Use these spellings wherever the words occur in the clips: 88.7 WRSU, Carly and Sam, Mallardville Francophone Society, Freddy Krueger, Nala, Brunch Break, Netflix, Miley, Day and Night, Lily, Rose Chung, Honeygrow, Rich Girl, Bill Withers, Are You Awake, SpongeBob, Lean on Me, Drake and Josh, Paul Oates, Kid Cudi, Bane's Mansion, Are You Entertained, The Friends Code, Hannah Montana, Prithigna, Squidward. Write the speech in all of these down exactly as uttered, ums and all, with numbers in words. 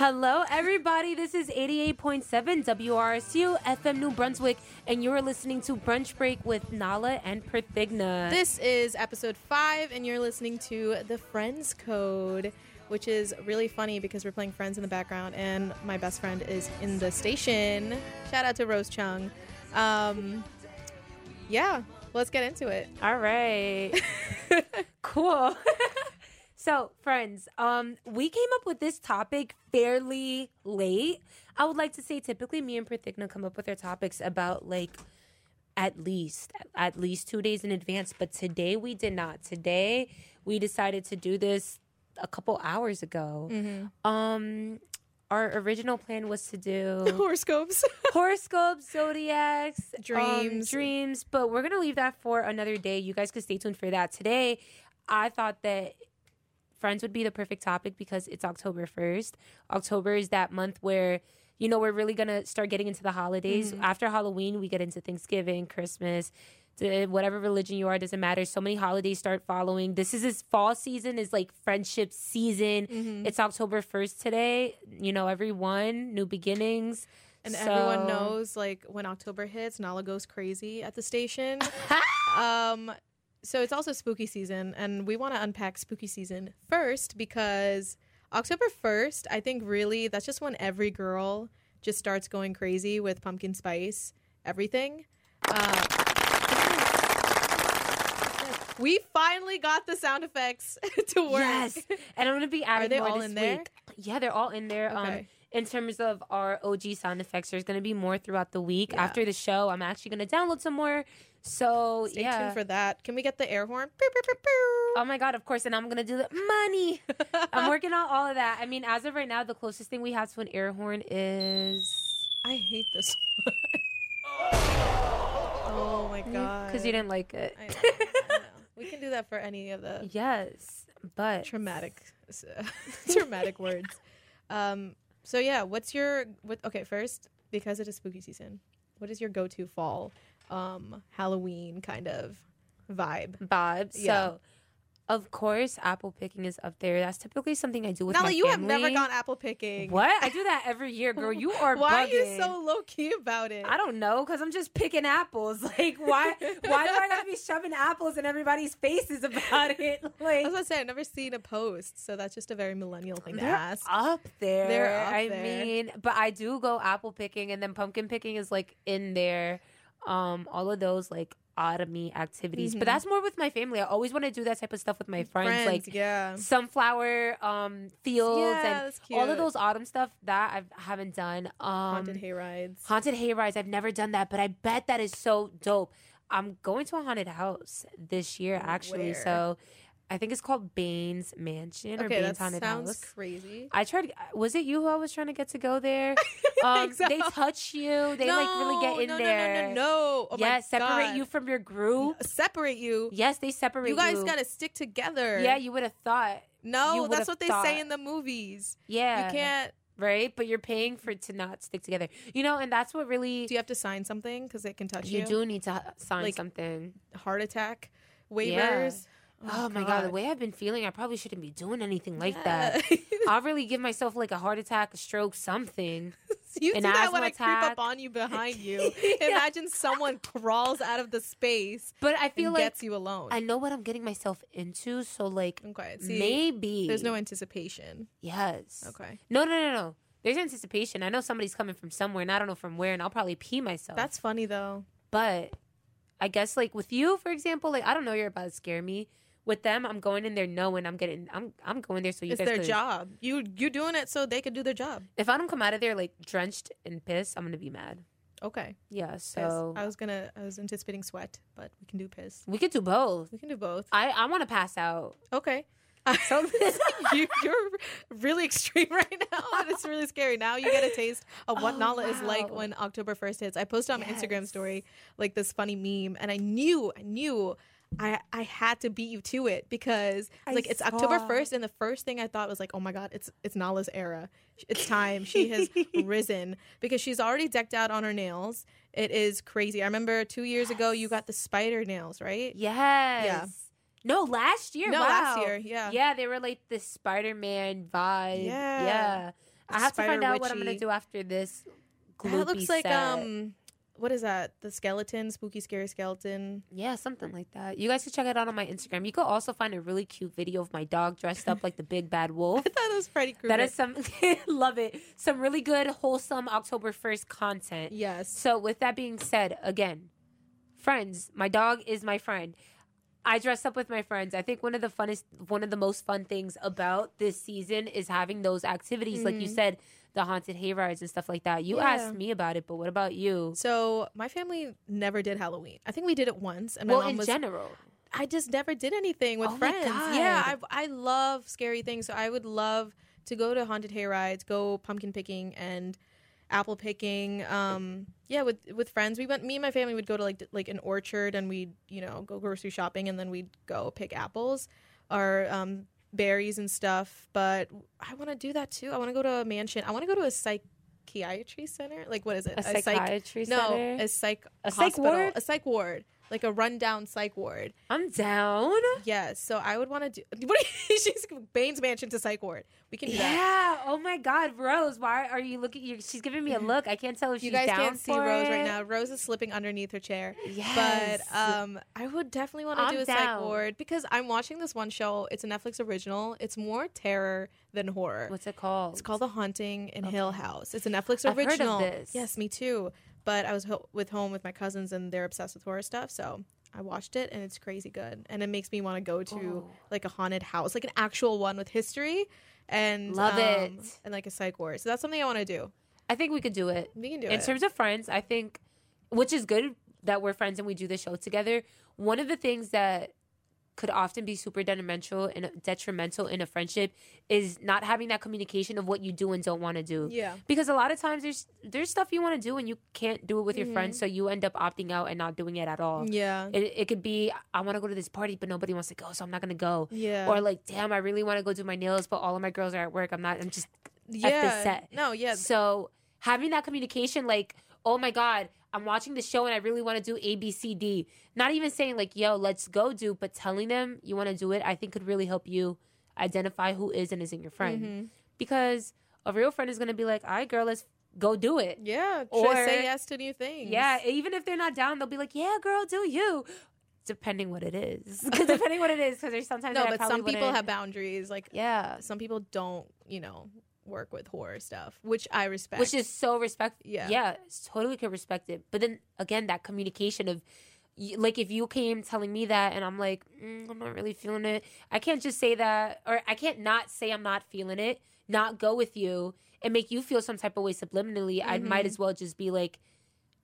Hello, everybody. This is eighty-eight point seven W R S U, F M New Brunswick, and you're listening to Brunch Break with Nala and Prithigna. This is episode five, and you're listening to The Friends Code, which is really funny because we're playing Friends in the background, and my best friend is in the station. Shout out to Rose Chung. Um, yeah, let's get into it. All right. Cool. So, friends, um, we came up with this topic fairly late. I would like to say typically me and Prithigna come up with our topics about, like, at least, at least two days in advance. But today we did not. Today we decided to do this a couple hours ago. Mm-hmm. Um, our original plan was to do... Horoscopes. Horoscopes, zodiacs. Dreams. Um, dreams. But we're going to leave that for another day. You guys can stay tuned for that. Today, I thought that... Friends would be the perfect topic because it's October first. October is that month where, you know, we're really going to start getting into the holidays. Mm-hmm. After Halloween, we get into Thanksgiving, Christmas, whatever religion you are, doesn't matter. So many holidays start following. This is this fall season is like friendship season. Mm-hmm. It's October first today. You know, everyone, new beginnings. And so, everyone knows, like, when October hits, Nala goes crazy at the station. um So it's also spooky season, and we want to unpack spooky season first because October first, I think really that's just when every girl just starts going crazy with pumpkin spice, everything. Uh, we finally got the sound effects to work. Yes, and I'm going to be adding Are they more all this in there? Week. Yeah, they're all in there. Okay. Um, in terms of our O G sound effects, there's going to be more throughout the week. Yeah. After the show, I'm actually going to download some more. So, Stay yeah. Stay tuned for that. Can we get the air horn? Pew, pew, pew, pew. Oh, my God, of course. And I'm going to do the money. I'm working on all of that. I mean, as of right now, the closest thing we have to an air horn is... I hate this one. Oh, my God. Because you didn't like it. I know, I know. We can do that for any of the... Yes, but... Traumatic, traumatic words. Um... So, yeah, what's your... What, okay, first, because it is spooky season, what is your go-to fall, um, Halloween kind of vibe? Vibe. Yeah. So, of course, apple picking is up there. That's typically something I do with Nala, my family. Nala, you have never gone apple picking. What? I do that every year, girl. You are Why bugging. Are you so low-key about it? I don't know, because I'm just picking apples. Like, why Why do I got to be shoving apples in everybody's faces about it? Like, I was going to say, I've never seen a post, so that's just a very millennial thing to ask. up there. They're up I there. I mean, but I do go apple picking, and then pumpkin picking is, like, in there. Um, all of those, like, autumn-y activities. Mm-hmm. But that's more with my family. I always want to do that type of stuff with my friends. friends like yeah. sunflower um, fields yeah, and all of those autumn stuff that I've, I haven't done. Um, haunted hayrides. Haunted hayrides. I've never done that, but I bet that is so dope. I'm going to a haunted house this year, actually. Where? So I think it's called Bane's Mansion or okay, Bane's Haunted House. Okay, that sounds crazy. I tried. Was it you who I was trying to get to go there? Um, so. They touch you. They no, like really get in no, there. No, no, no, no. Oh yeah, my separate God. You from your group. No, separate you. Yes, they separate you. You guys got to stick together. Yeah, you would have thought. No, that's what thought. They say in the movies. Yeah. You can't. Right? But you're paying for it to not stick together. You know, and that's what really. Do you have to sign something? Because it can touch you. You do need to sign like, something. Heart attack waivers. Yeah. Oh, oh my God. God, the way I've been feeling, I probably shouldn't be doing anything like yeah. that. I'll really give myself like a heart attack, a stroke, something. You an do that when attack. I creep up on you behind you. yeah. Imagine someone crawls out of the space but I feel and like gets you alone. I know what I'm getting myself into, so like okay, see, maybe. There's no anticipation. Yes. Okay. No, no, no, no. There's anticipation. I know somebody's coming from somewhere and I don't know from where and I'll probably pee myself. That's funny though. But I guess like with you, for example, like I don't know you're about to scare me. With them, I'm going in there knowing I'm getting, I'm I'm going there so you it's guys It's their could, job. You, you're doing it so they could do their job. If I don't come out of there, like, drenched in piss, I'm going to be mad. Okay. Yeah, so. Piss. I was going to, I was anticipating sweat, but we can do piss. We could do both. We can do both. I, I want to pass out. Okay. So you, you're really extreme right now, and it's really scary. Now you get a taste of what oh, Nala wow. is like when October first hits. I posted on yes. my Instagram story, like, this funny meme, and I knew, I knew. I, I had to beat you to it because I like it's October first and the first thing I thought was like, oh my God, it's it's Nala's era. It's time. She has risen because she's already decked out on her nails. It is crazy. I remember two years yes. ago you got the spider nails, right? Yes. Yeah. No, last year. No, wow. last year. Yeah. Yeah, they were like the Spider-Man vibe. Yeah. Yeah. I have to find out witchy. What I'm going to do after this. That looks set. Like, um, what is that? The skeleton, spooky, scary skeleton. Yeah, something like that. You guys can check it out on my Instagram. You could also find a really cute video of my dog dressed up like the big bad wolf. I thought it was Freddy Krueger. That is some, love it. Some really good, wholesome October first content. Yes. So with that being said, again, friends, my dog is my friend. I dress up with my friends. I think one of the funnest, one of the most fun things about this season is having those activities. Mm-hmm. Like you said, the haunted hay rides and stuff like that. You yeah. asked me about it, but what about you? So my family never did Halloween. I think we did it once. And my well, mom in was, general. I just never did anything with oh friends. Yeah, I, I love scary things. So I would love to go to haunted hay rides, go pumpkin picking and apple picking. Um, yeah, with with friends, we went. Me and my family would go to like like an orchard, and we'd you know go grocery shopping, and then we'd go pick apples or um, berries and stuff. But I want to do that too. I want to go to a mansion. I want to go to a psychiatry center. Like what is it? A, a psychiatry psych, center? No, a psych a hospital, psych ward. A psych ward. Like a rundown psych ward. I'm down. Yes. Yeah, so I would want to do. What? Are you, she's Bane's Mansion to psych ward. We can do yeah. that. Yeah. Oh my God, Rose. Why are you looking? You're, she's giving me a look. I can't tell if you she's down for it. You guys can't see Rose right now. Rose is slipping underneath her chair. Yes. But um, I would definitely want to do a down. psych ward because I'm watching this one show. It's a Netflix original. It's more terror than horror. What's it called? It's called The Haunting in okay. Hill House. It's a Netflix original. I've heard of this. Yes, me too. But I was ho- with home with my cousins, and they're obsessed with horror stuff. So I watched it, and it's crazy good. And it makes me want to go to Ooh. like a haunted house, like an actual one with history, and love um, it, and like a psych ward. So that's something I want to do. I think we could do it. We can do it in terms of friends. I think, which is good that we're friends and we do the show together. One of the things that could often be super detrimental and detrimental in a friendship is not having that communication of what you do and don't want to do. Yeah. Because a lot of times there's there's stuff you want to do and you can't do it with mm-hmm. your friends, so you end up opting out and not doing it at all. Yeah. It, it could be, I want to go to this party, but nobody wants to go, so I'm not going to go. Yeah. Or like, damn, I really want to go do my nails, but all of my girls are at work. I'm not, I'm just yeah. at the set. No, yeah. So having that communication, like, oh my God, I'm watching the show and I really want to do A, B, C, D. Not even saying like, yo, let's go do, but telling them you want to do it, I think could really help you identify who is and isn't your friend. Mm-hmm. Because a real friend is going to be like, all right, girl, let's go do it. Yeah, or say yes to new things. Yeah, even if they're not down, they'll be like, yeah, girl, do you. Depending what it is. Because depending what it is, because there's sometimes no, that I but some people wouldn't. Have boundaries. Like, yeah, some people don't, you know, work with horror stuff, which I respect, which is so respect. Yeah, yeah, totally could respect it. But then again, that communication of, like, if you came telling me that and I'm like, mm, I'm not really feeling it, I can't just say that, or I can't not say I'm not feeling it, not go with you and make you feel some type of way subliminally. Mm-hmm. I might as well just be like,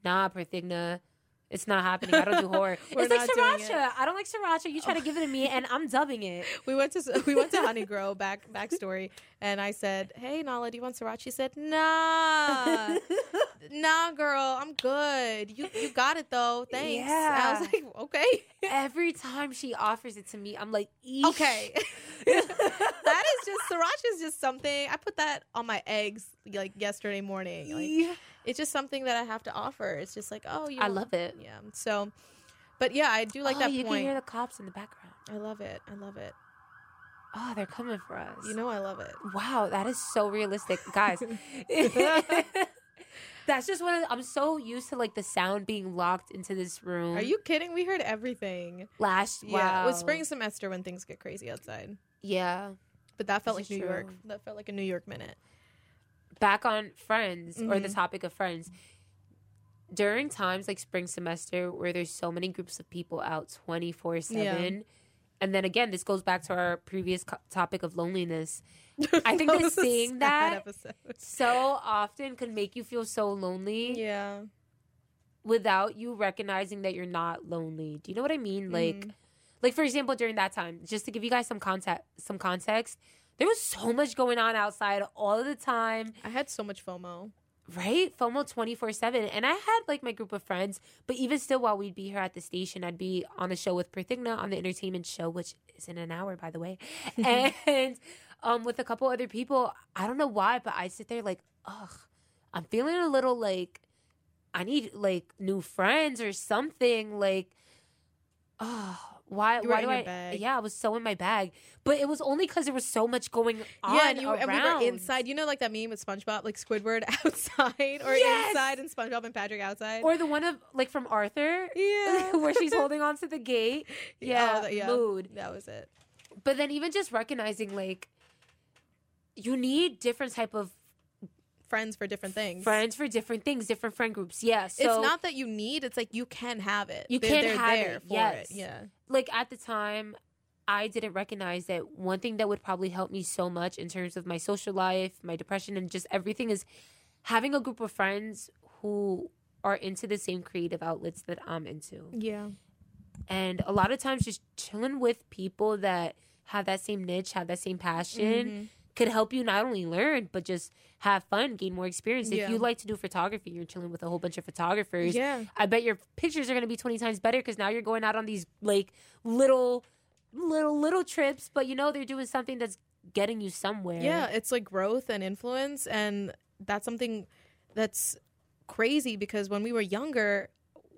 nah, Prithigna, it's not happening. I don't do horror. It's like sriracha. It. I don't like sriracha. You try oh. to give it to me, and I'm dubbing it. We went to we went to Honeygrow. Back backstory, and I said, "Hey, Nala, do you want sriracha?" She said, "Nah, nah, girl, I'm good. You you got it though. Thanks." Yeah. And I was like, "Okay." Every time she offers it to me, I'm like, eesh. "Okay." That is just sriracha is just something I put that on my eggs like yesterday morning. Like, yeah. It's just something that I have to offer. It's just like, oh, you. I love it. Yeah. So, but yeah, I do like oh, that you point. You can hear the cops in the background. I love it. I love it. Oh, they're coming for us. You know, I love it. Wow, that is so realistic, guys. That's just one of the, I'm so used to like the sound being locked into this room. Are you kidding? We heard everything last. Wow. Yeah, it was spring semester when things get crazy outside. Yeah, but that felt this like New true. York. That felt like a New York minute. Back on friends, mm-hmm. or the topic of friends. During times like spring semester where there's so many groups of people out twenty-four seven, yeah. and then again, this goes back to our previous co- topic of loneliness. I think that, that seeing that episode. So often can make you feel so lonely yeah. without you recognizing that you're not lonely. Do you know what I mean? Mm. Like, like for example, during that time, just to give you guys some context, some context, there was so much going on outside all the time. I had so much FOMO. Right? FOMO twenty-four seven. And I had, like, my group of friends. But even still, while we'd be here at the station, I'd be on a show with Prithigna on the entertainment show, which is in an hour, by the way. And um, with a couple other people, I don't know why, but I sit there like, ugh, I'm feeling a little, like, I need, like, new friends or something. Like, oh, why you why do I bag. Yeah, I was so in my bag. But it was only because there was so much going on. Yeah, and, you, around. And we were inside. You know, like that meme with SpongeBob, like Squidward outside or yes! inside and SpongeBob and Patrick outside. Or the one of like from Arthur. Yeah. Where she's holding on to the gate. Yeah. Oh, the, yeah. Mood. That was it. But then even just recognizing like you need different type of friends for different things. Friends for different things, different friend groups. Yeah. So it's not that you need, it's like you can have it. You they're, can they're have there it. For yes. it. Yeah. Like at the time, I didn't recognize that one thing that would probably help me so much in terms of my social life, my depression, and just everything is having a group of friends who are into the same creative outlets that I'm into. Yeah. And a lot of times just chilling with people that have that same niche, have that same passion. Mm-hmm. Could help you not only learn, but just have fun, gain more experience. Yeah. If you like to do photography, you're chilling with a whole bunch of photographers. Yeah. I bet your pictures are going to be twenty times better because now you're going out on these like little, little, little trips. But you know, they're doing something that's getting you somewhere. Yeah, it's like growth and influence. And that's something that's crazy because when we were younger,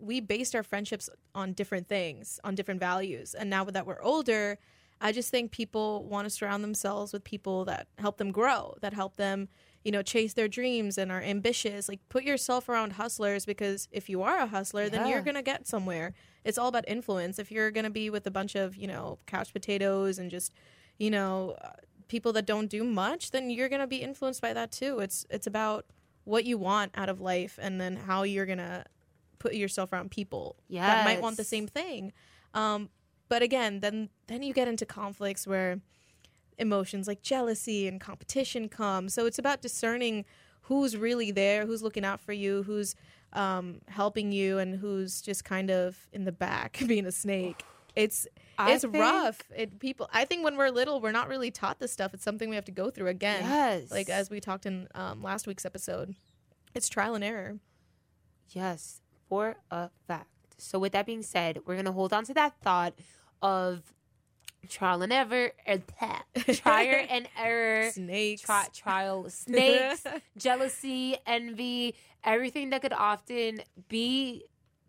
we based our friendships on different things, on different values. And now that we're older, I just think people want to surround themselves with people that help them grow, that help them, you know, chase their dreams and are ambitious. Like, put yourself around hustlers because if you are a hustler, yeah. then you're going to get somewhere. It's all about influence. If you're going to be with a bunch of, you know, couch potatoes and just, you know, people that don't do much, then you're going to be influenced by that too. It's it's about what you want out of life and then how you're going to put yourself around people yes. that might want the same thing. Um But again, then then you get into conflicts where emotions like jealousy and competition come. So it's about discerning who's really there, who's looking out for you, who's um, helping you, and who's just kind of in the back being a snake. It's I it's rough. It people. I think when we're little, we're not really taught this stuff. It's something we have to go through again. Yes. Like as we talked in um, last week's episode, it's trial and error. Yes, for a fact. So with that being said, we're gonna hold on to that thought of trial and error, and trial and error, snakes, tri- trial, snakes, jealousy, envy, everything that could often be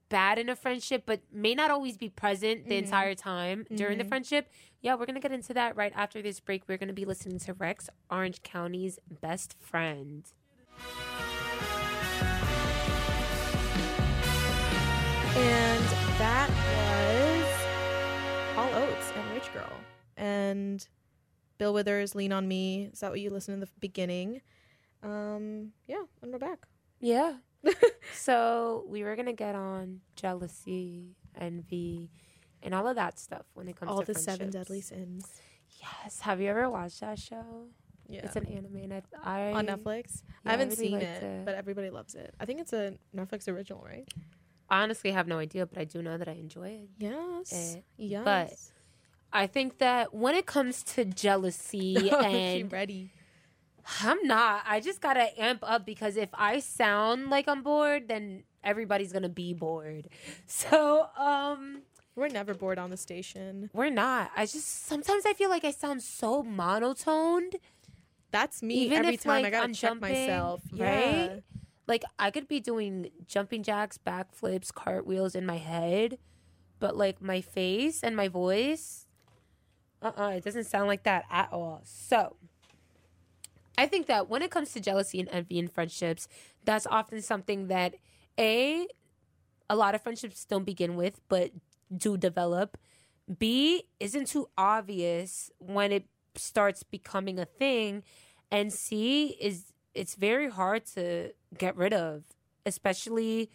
bad in a friendship, but may not always be present the mm-hmm. entire time during mm-hmm. the friendship. Yeah, we're gonna get into that right after this break. We're gonna be listening to Rex, Orange County's best friend. And that was Paul Oates and Rich Girl. And Bill Withers, Lean on Me. Is that what you listened to in the beginning? Um, yeah, and we're back. Yeah. So we were going to get on jealousy, envy, and all of that stuff when it comes all to friendships. All the seven deadly sins. Yes. Have you ever watched that show? Yeah. It's an anime. And I, I, on Netflix? Yeah, I haven't I really seen it, it, but everybody loves it. I think it's a Netflix original, right? Honestly, I have no idea, but I do know that I enjoy it. Yes. Eh. Yes. But I think that when it comes to jealousy and... She's ready. I'm not. I just got to amp up because if I sound like I'm bored, then everybody's going to be bored. So, um... We're never bored on the station. We're not. I just... Sometimes I feel like I sound so monotoned. That's me even every if, time. Like, I got to check jumping, myself. Yeah. Right? Like, I could be doing jumping jacks, backflips, cartwheels in my head, but, like, my face and my voice, uh-uh, it doesn't sound like that at all. So, I think that when it comes to jealousy and envy in friendships, that's often something that, A, a lot of friendships don't begin with, but do develop. B, isn't too obvious when it starts becoming a thing. And C, is... it's very hard to get rid of, especially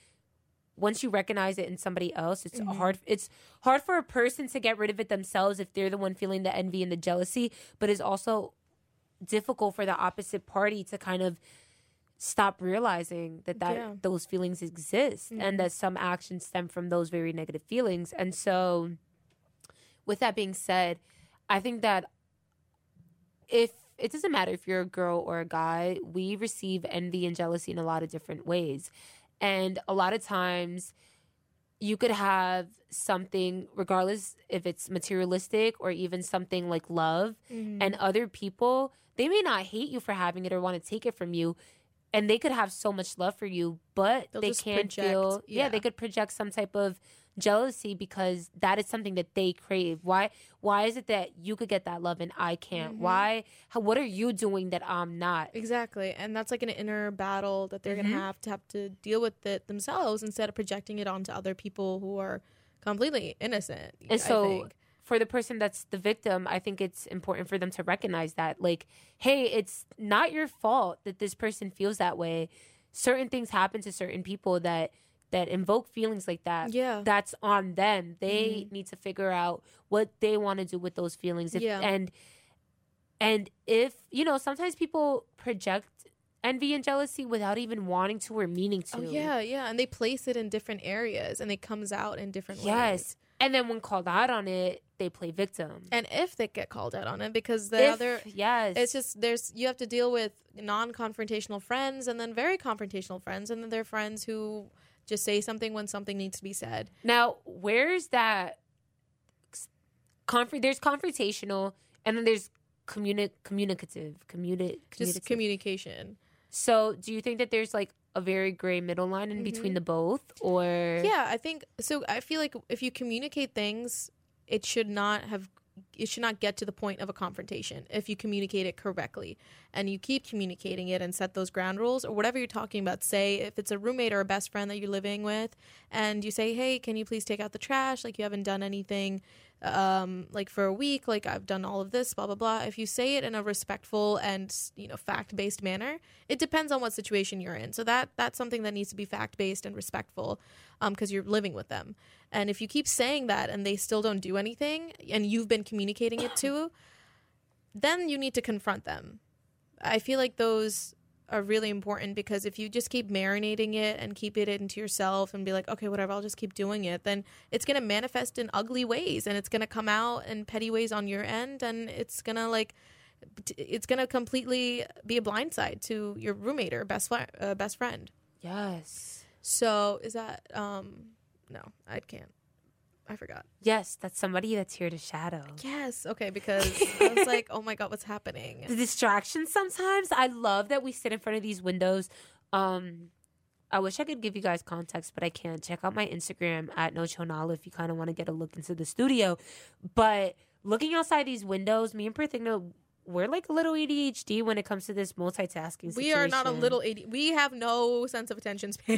once you recognize it in somebody else. It's mm-hmm. hard. It's hard for a person to get rid of it themselves if they're the one feeling the envy and the jealousy, but it's also difficult for the opposite party to kind of stop realizing that, that yeah. those feelings exist mm-hmm. and that some actions stem from those very negative feelings. And so with that being said, I think that if, it doesn't matter if you're a girl or a guy, we receive envy and jealousy in a lot of different ways. And a lot of times you could have something, regardless if it's materialistic or even something like love, mm-hmm. and other people, they may not hate you for having it or want to take it from you. And they could have so much love for you, but They'll they can project. feel, yeah, yeah, they could project some type of jealousy because that is something that they crave. Why why is it that you could get that love and I can't? Mm-hmm. Why? How, what are you doing that I'm not? Exactly. And that's like an inner battle that they're mm-hmm. going to have to have to deal with it themselves instead of projecting it onto other people who are completely innocent. And I so think. For the person that's the victim, I think it's important for them to recognize that. Like, hey, it's not your fault that this person feels that way. Certain things happen to certain people that that invoke feelings like that. Yeah. That's on them. They mm-hmm. need to figure out what they want to do with those feelings. If, yeah. And, and if, you know, sometimes people project envy and jealousy without even wanting to or meaning to. Oh, yeah, yeah. And they place it in different areas and it comes out in different yes. ways. Yes. And then when called out on it, they play victim. And if they get called out on it, because the if, other... Yes. It's just there's you have to deal with non-confrontational friends and then very confrontational friends. And then there are friends who... just say something when something needs to be said. Now, where's that? Conf- there's confrontational, and then there's communi- communicative. Communi- communicative. Just communication. So do you think that there's, like, a very gray middle line in mm-hmm. between the both? Or Yeah, I think... So I feel like if you communicate things, it should not have... It should not get to the point of a confrontation if you communicate it correctly and you keep communicating it and set those ground rules or whatever you're talking about. Say if it's a roommate or a best friend that you're living with and you say, hey, can you please take out the trash? Like you haven't done anything um, like for a week. Like I've done all of this, blah, blah, blah. If you say it in a respectful and, you know, fact-based manner, it depends on what situation you're in. So that that's something that needs to be fact-based and respectful because um, you're living with them. And if you keep saying that and they still don't do anything and you've been communicating it to, then you need to confront them. I feel like those are really important because if you just keep marinating it and keep it into yourself and be like, okay, whatever, I'll just keep doing it, then it's going to manifest in ugly ways and it's going to come out in petty ways on your end and it's going to like... it's going to completely be a blindside to your roommate or best, fl- uh, best friend. Yes. So is that... Um, No, I can't. I forgot. Yes, that's somebody that's here to shadow. Yes. Okay, because I was like, oh my God, what's happening? The distractions sometimes. I love that we sit in front of these windows. Um, I wish I could give you guys context, but I can't. Check out my Instagram at NoChoNala if you kind of want to get a look into the studio. But looking outside these windows, me and Prithigna... we're like a little A D H D when it comes to this multitasking situation. We are not a little A D H D. We have no sense of attention span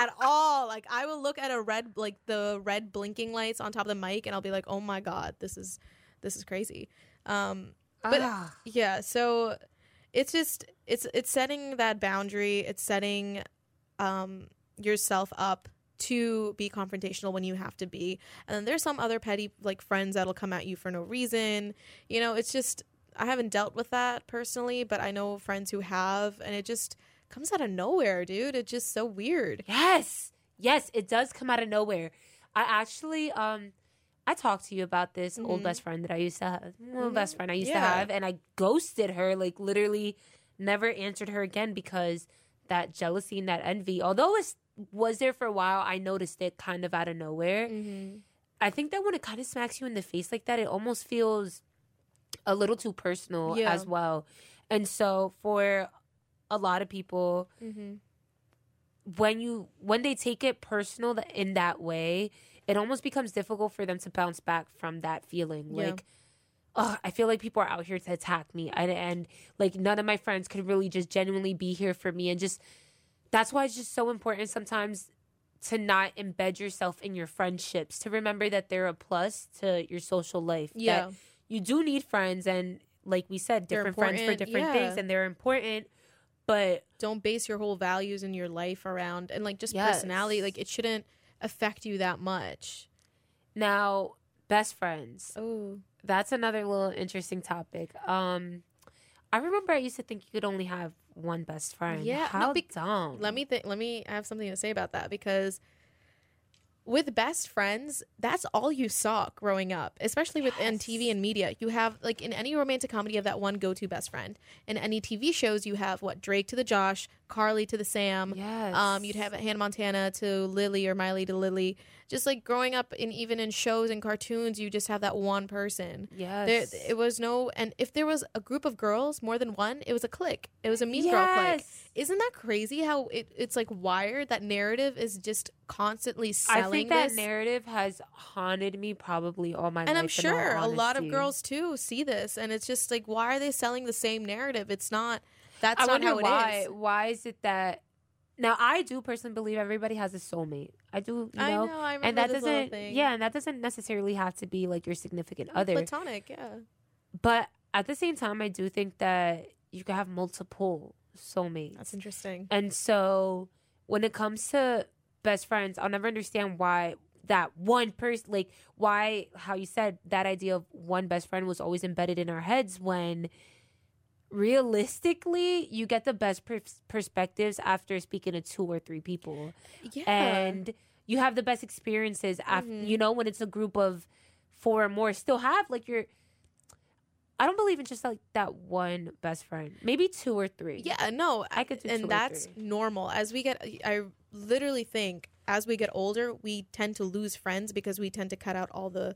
at all. Like I will look at a red, like the red blinking lights on top of the mic, and I'll be like, "Oh my God, this is this is crazy." Um, but ah. yeah, so it's just it's it's setting that boundary. It's setting um, yourself up to be confrontational when you have to be, and then there's some other petty like friends that'll come at you for no reason. You know, it's just. I haven't dealt with that personally, but I know friends who have, and it just comes out of nowhere, dude. It's just so weird. Yes. Yes, it does come out of nowhere. I actually, um, I talked to you about this mm-hmm. old best friend that I used to have, mm-hmm. old best friend I used yeah. to have, and I ghosted her, like literally never answered her again because that jealousy and that envy, although it was there for a while, I noticed it kind of out of nowhere. Mm-hmm. I think that when it kind of smacks you in the face like that, it almost feels... a little too personal yeah. as well. And so for a lot of people, mm-hmm. when you when they take it personal in that way, it almost becomes difficult for them to bounce back from that feeling. Yeah. Like, oh, I feel like people are out here to attack me. And, and like none of my friends could really just genuinely be here for me. And just that's why it's just so important sometimes to not embed yourself in your friendships, to remember that they're a plus to your social life. Yeah. That, you do need friends, and like we said, different friends for different yeah. things, and they're important, but... don't base your whole values in your life around, and like just yes. personality, like it shouldn't affect you that much. Now, best friends. Oh, that's another little interesting topic. Um, I remember I used to think you could only have one best friend. Yeah. How no, be- dumb. Let me think, let me, I have something to say about that, because... with best friends, that's all you saw growing up, especially yes. within T V and media. You have, like, in any romantic comedy, you have that one go-to best friend. In any T V shows, you have, what, Drake to the Josh, Carly to the Sam. Yes. Um, you'd have Hannah Montana to Lily or Miley to Lily. Just, like, growing up, in, even in shows and cartoons, you just have that one person. Yes. There, it was no... and if there was a group of girls, more than one, it was a clique. It was a mean yes. girl clique. Isn't that crazy how it, it's, like, wired? That narrative is just constantly selling think, think that narrative has haunted me probably all my and life. And I'm sure a lot of girls too see this, and it's just like, why are they selling the same narrative? It's not. That's I not how it why, is. Why is it that? Now, I do personally believe everybody has a soulmate. I do, you know. I know, I remember and that this doesn't, thing. Yeah, and that doesn't necessarily have to be, like, your significant other. Platonic, yeah. But at the same time, I do think that you can have multiple soulmates. That's interesting. And so when it comes to best friends, I'll never understand why that one person, like, why, how you said, that idea of one best friend was always embedded in our heads when... realistically you get the best pers- perspectives after speaking to two or three people, yeah, and you have the best experiences after, mm-hmm, you know, when it's a group of four or more. Still have like your I don't believe in just like that one best friend, maybe two or three. Yeah, no, I could do and two that's or three. Normal as we get I literally think as we get older we tend to lose friends because we tend to cut out all the,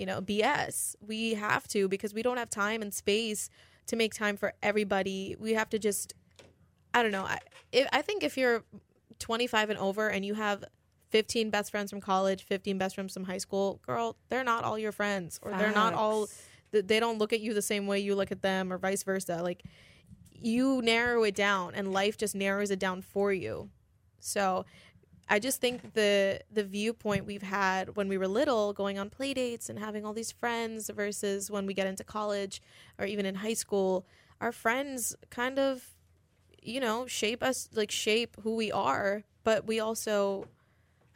you know, B S. We have to, because we don't have time and space to make time for everybody. We have to just, I don't know. I, if, I think if you're twenty-five and over and you have fifteen best friends from college, fifteen best friends from high school, girl, they're not all your friends, or Facts. They're not all, they don't look at you the same way you look at them, or vice versa. Like, you narrow it down and life just narrows it down for you. So I just think the the viewpoint we've had when we were little, going on play dates and having all these friends, versus when we get into college or even in high school, our friends kind of, you know, shape us, like shape who we are. But we also,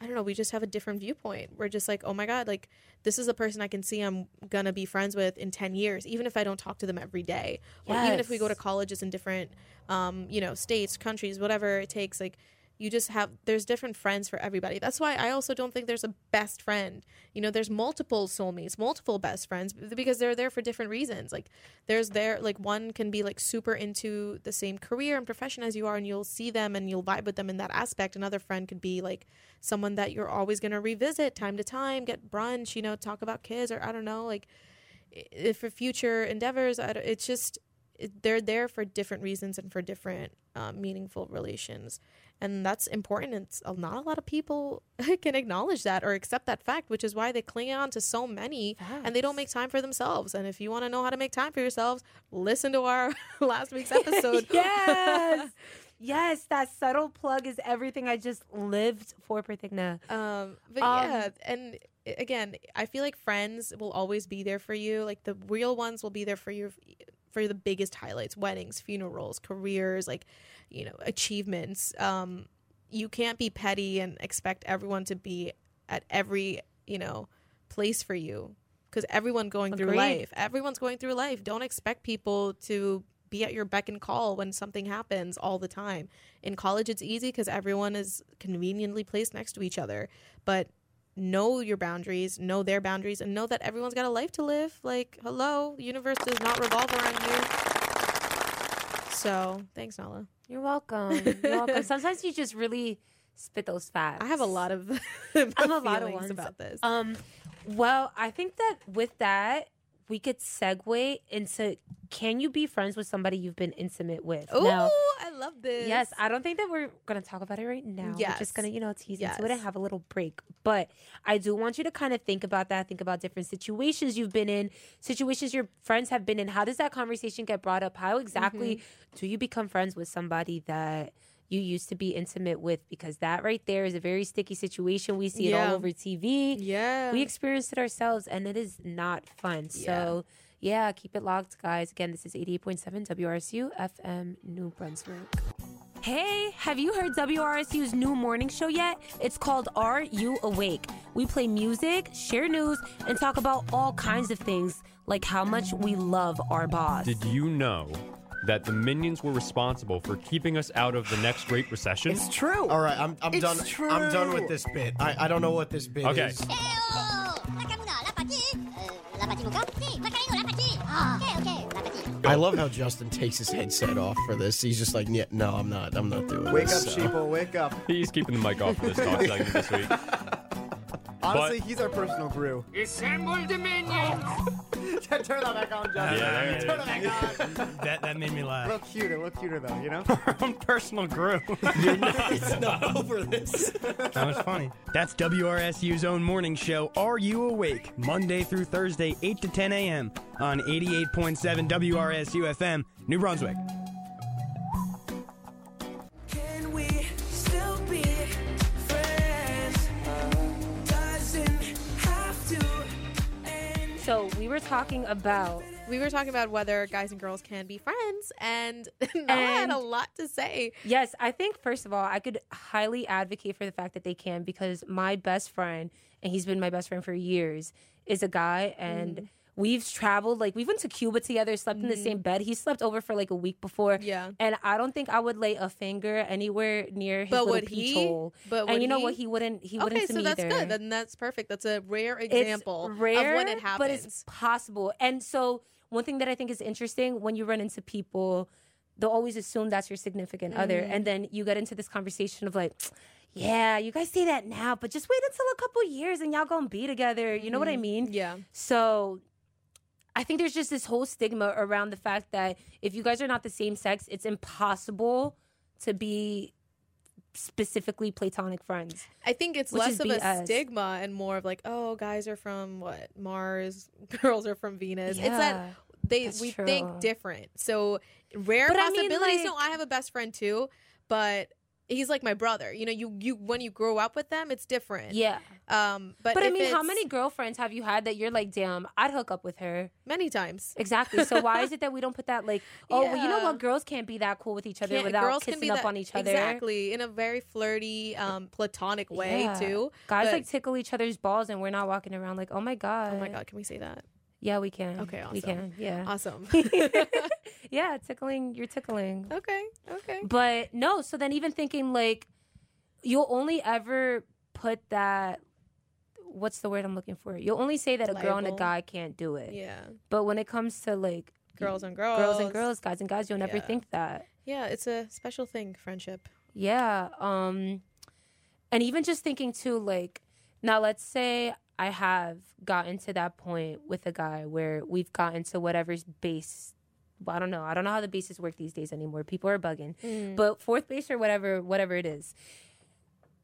I don't know, we just have a different viewpoint. We're just like, oh my God, like this is a person I can see I'm going to be friends with in ten years, even if I don't talk to them every day. Yes. Or even if we go to colleges in different, um, you know, states, countries, whatever it takes, like, you just have, there's different friends for everybody. That's why I also don't think there's a best friend. You know, there's multiple soulmates, multiple best friends, because they're there for different reasons. Like, there's there, like, one can be, like, super into the same career and profession as you are, and you'll see them and you'll vibe with them in that aspect. Another friend could be, like, someone that you're always going to revisit time to time, get brunch, you know, talk about kids, or I don't know, like, if for future endeavors. I don't, it's just, they're there for different reasons and for different um, meaningful relations. And that's important. It's not a lot of people can acknowledge that or accept that fact, which is why they cling on to so many, Facts. And they don't make time for themselves. And if you want to know how to make time for yourselves, listen to our last week's episode. Yes. Yes. That subtle plug is everything. I just lived for Prithigna. Um, but um, yeah. And again, I feel like friends will always be there for you. Like, the real ones will be there for you for the biggest highlights, weddings, funerals, careers, like, you know, achievements. Um, you can't be petty and expect everyone to be at every, you know, place for you, because everyone going Agreed. Through life, everyone's going through life. Don't expect people to be at your beck and call when something happens all the time. In college, it's easy because everyone is conveniently placed next to each other, but know your boundaries, know their boundaries, and know that everyone's got a life to live. Like, hello, the universe does not revolve around you. So thanks, Nala. You're welcome. You're welcome. Sometimes you just really spit those facts. I have a lot of feelings about this. Um, well, I think that with that, we could segue into, can you be friends with somebody you've been intimate with? Ooh, now, I love this. Yes, I don't think that we're going to talk about it right now. Yes. We're just going to, you know, tease yes. into it and have a little break. But I do want you to kind of think about that. Think about different situations you've been in, situations your friends have been in. How does that conversation get brought up? How exactly mm-hmm. do you become friends with somebody that you used to be intimate with? Because that right there is a very sticky situation. We see yeah. it all over T V. Yeah. We experienced it ourselves, and it is not fun. Yeah. So, yeah, keep it locked, guys. Again, this is eighty-eight point seven W R S U F M New Brunswick. Hey, have you heard W R S U's new morning show yet? It's called Are You Awake? We play music, share news, and talk about all kinds of things, like how much we love our boss. Did you know that the minions were responsible for keeping us out of the next great recession? It's true. All right, I'm, I'm it's done. True. I'm done with this bit. I, I don't know what this bit okay. is. Okay. I love how Justin takes his headset off for this. He's just like, yeah, no, I'm not. I'm not doing wake this. Wake up, so. Sheeple. Wake up. He's keeping the mic off for this talk segment this week. Honestly, but he's our personal brew. Assemble the minions! Turn that back on, Justin. Yeah, yeah, Turn yeah. that back on. That, that made me laugh. A little cuter, a little cuter, though, you know? I'm personal brew. You're not, not over this. That was funny. That's W R S U's own morning show, Are You Awake? Monday through Thursday, eight to ten a.m. on eighty-eight point seven W R S U F M, New Brunswick. So we were talking about we were talking about whether guys and girls can be friends, and, and I had a lot to say. Yes, I think first of all, I could highly advocate for the fact that they can, because my best friend, and he's been my best friend for years, is a guy, and mm. we've traveled, like we went to Cuba together, slept mm. in the same bed. He slept over for like a week before, yeah. And I don't think I would lay a finger anywhere near his but little peach he? hole. But and you know he? what? He wouldn't. He wouldn't. Okay, so that's either. good. Then that's perfect. That's a rare example it's rare, of when it happens, but it's possible. And so one thing that I think is interesting when you run into people, they'll always assume that's your significant mm. other, and then you get into this conversation of like, yeah, you guys say that now, but just wait until a couple years and y'all gonna be together. You know mm. what I mean? Yeah. So I think there's just this whole stigma around the fact that if you guys are not the same sex, it's impossible to be specifically platonic friends. I think it's less of a stigma and more of like, oh, guys are from what? Mars, girls are from Venus. Yeah, it's that they we true. think different. So rare but possibilities. I mean, like, so I have a best friend too, but he's like my brother. You know, you, you when you grow up with them, it's different. Yeah. Um, but but I mean, how many girlfriends have you had that you're like, damn, I'd hook up with her? Many times. Exactly. So why is it that we don't put that like, oh, yeah. well, you know what? Girls can't be that cool with each other can't, without kissing up that, on each other. Exactly. In a very flirty, um, platonic way, yeah. too. Guys but, like tickle each other's balls and we're not walking around like, oh, my God. Oh, my God. Can we say that? Yeah, we can. Okay, awesome. We can, yeah. Awesome. Yeah, tickling, you're tickling. Okay, okay. But no, so then even thinking, like, you'll only ever put that, what's the word I'm looking for? You'll only say that a Liable. girl and a guy can't do it. Yeah. But when it comes to, like, girls and girls, girls and girls, guys and guys, you'll never yeah. think that. Yeah, it's a special thing, friendship. Yeah. Um, and even just thinking, too, like, now let's say I have gotten to that point with a guy where we've gotten to whatever's base. Well, I don't know. I don't know how the bases work these days anymore. People are bugging. Mm. But fourth base or whatever, whatever it is.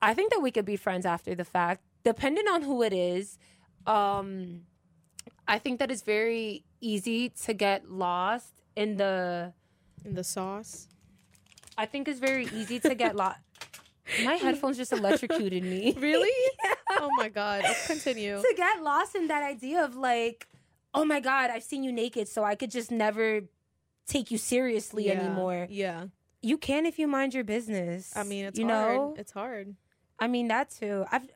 I think that we could be friends after the fact, depending on who it is. Um, I think that it's very easy to get lost in the... In the sauce? I think it's very easy to get lost. My headphones just electrocuted me. Really? Yeah. Oh, my God. Let's continue. To get lost in that idea of, like, oh, my God, I've seen you naked, so I could just never take you seriously yeah. anymore. Yeah. You can if you mind your business. I mean, it's you hard. Know? It's hard. I mean, that, too. I've,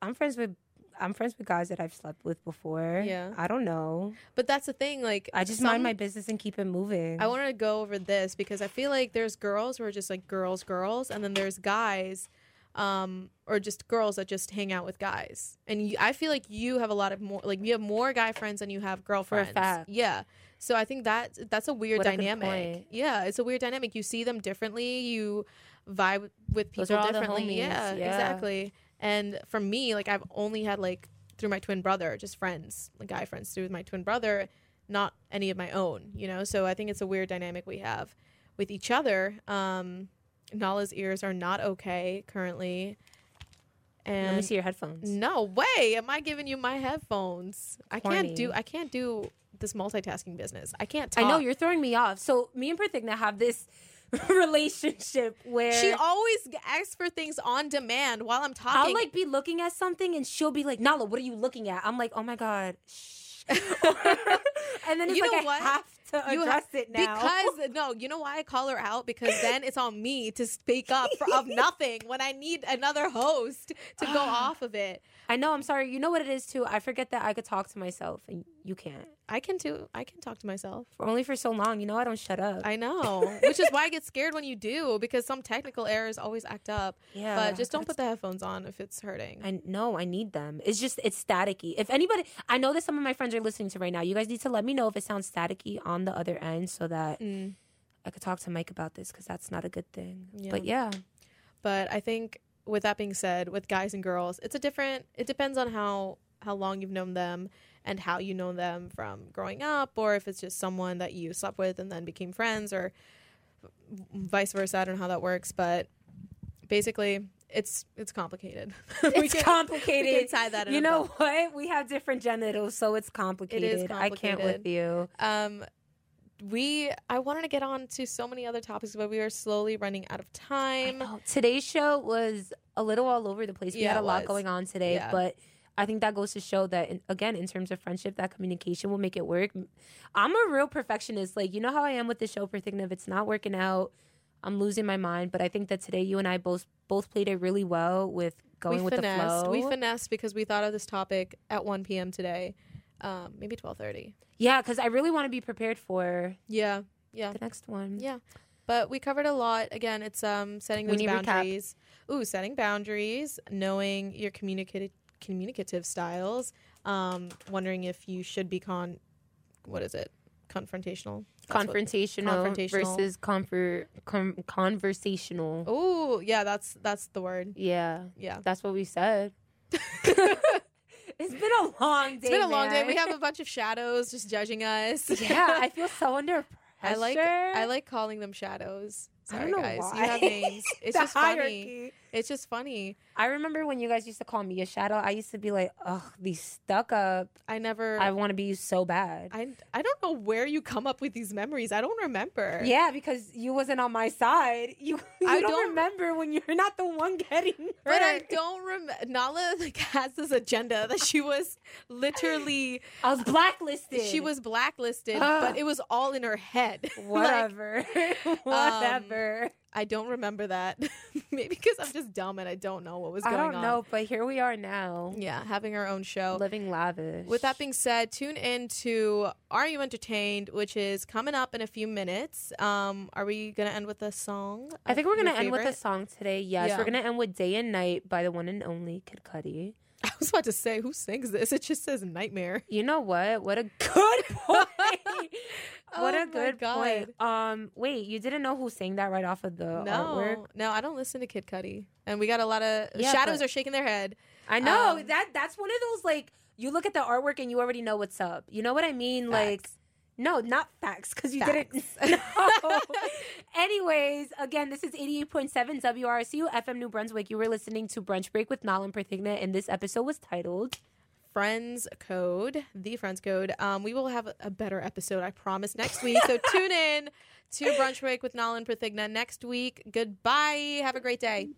I'm friends with... I'm friends with guys that I've slept with before. Yeah. I don't know. But that's the thing. Like, I just some, mind my business and keep it moving. I wanted to go over this because I feel like there's girls who are just like girls, girls. And then there's guys um, or just girls that just hang out with guys. And you, I feel like you have a lot of more, like you have more guy friends than you have girlfriends. For a fact. Yeah. So I think that that's a weird what dynamic. A good point. Yeah. It's a weird dynamic. You see them differently. You vibe with people Those are differently. All the homies. Yeah, yeah, exactly. And for me, like, I've only had, like, through my twin brother, just friends, like, guy friends through my twin brother, not any of my own, you know? So I think it's a weird dynamic we have with each other. Um, Nala's ears are not okay currently. And let me see your headphones. No way. Am I giving you my headphones? I can't do, I can't do this multitasking business. I can't talk. I know, you're throwing me off. So me and Prithigna have this... relationship where she always asks for things on demand while I'm talking. I'll like be looking at something and she'll be like, Nala, what are you looking at? I'm like, oh my God, shh. And then it's you like, know I what? have to you address have, it now. Because, no, you know why I call her out? Because then it's on me to speak up for, of nothing when I need another host to go off of it. I know, I'm sorry. You know what it is too? I forget that I could talk to myself and you can't. I can too. I can talk to myself. Only for so long. You know, I don't shut up. I know. Which is why I get scared when you do, because some technical errors always act up. Yeah. But just don't put the headphones on if it's hurting. I know. I need them. It's just, it's staticky. If anybody, I know that some of my friends are listening to right now. You guys need to let me know if it sounds staticky on the other end so that mm. I could talk to Mike about this, because that's not a good thing. Yeah. But yeah. But I think with that being said, with guys and girls, it's a different, it depends on how, how long you've known them and how you know them from growing up, or if it's just someone that you slept with and then became friends, or vice versa. I don't know how that works, but basically it's it's complicated. It's can, complicated. We can tie that in. You know book. What? We have different genitals, so it's complicated. It is complicated. I can't with you. Um, we I wanted to get on to so many other topics, but we are slowly running out of time. Today's show was a little all over the place. We yeah, had a lot going on today, yeah. but I think that goes to show that, in, again, in terms of friendship, that communication will make it work. I'm a real perfectionist. Like, you know how I am with the show, Prithigna. If it's not working out, I'm losing my mind. But I think that today you and I both both played it really well with going we with finessed. the flow. We finessed because we thought of this topic at one p.m. today, um, maybe twelve thirty. Yeah, because I really want to be prepared for yeah, yeah. the next one. Yeah, but we covered a lot. Again, it's um, setting those boundaries. Recap. Ooh, setting boundaries, knowing your communicative communicative styles, um, wondering if you should be con, what is it? Confrontational. Confrontational, what, confrontational versus comfort, com- conversational. Oh, yeah, that's that's the word. Yeah, yeah, that's what we said. It's been a long day. It's been a man. long day. We have a bunch of shadows just judging us. Yeah, I feel so under pressure. I like I like calling them shadows. Sorry, I don't know guys. Why. You have names. It's just hierarchy. funny. It's just funny. I remember when you guys used to call me a shadow. I used to be like, ugh, these stuck up. I never. I want to be so bad. I, I don't know where you come up with these memories. I don't remember. Yeah, because you wasn't on my side. You, you I don't, don't remember when you're not the one getting hurt. But I don't remember. Nala like, has this agenda that she was literally. I was blacklisted. She was blacklisted, ugh. But it was all in her head. Whatever. like, Whatever. Um, I don't remember that. Maybe because I'm just dumb and I don't know what was going on. I don't know, on. But here we are now. Yeah, having our own show. Living lavish. With that being said, tune in to Are You Entertained, which is coming up in a few minutes. Um, are we going to end with a song? I think we're going to end with a song today, yes. Yeah. We're going to end with Day and Night by the one and only Kid Cudi. I was about to say, who sings this? It just says Nightmare. You know what? What a good point. What oh a good God. point. Um, wait, you didn't know who sang that right off of the no, artwork? No, I don't listen to Kid Cudi. And we got a lot of... Yeah, shadows are shaking their head. I know. Um, that That's one of those, like, you look at the artwork and you already know what's up. You know what I mean? Facts. Like, no, not facts, because you facts. didn't... No. Anyways, again, this is eighty-eight point seven W R S U, F M New Brunswick. You were listening to Brunch Break with Nala and Prithigna, and this episode was titled... Friends Code, The Friends Code. Um, we will have a better episode, I promise, next week. So tune in to Brunch Break with Nala and Prithigna next week. Goodbye. Have a great day.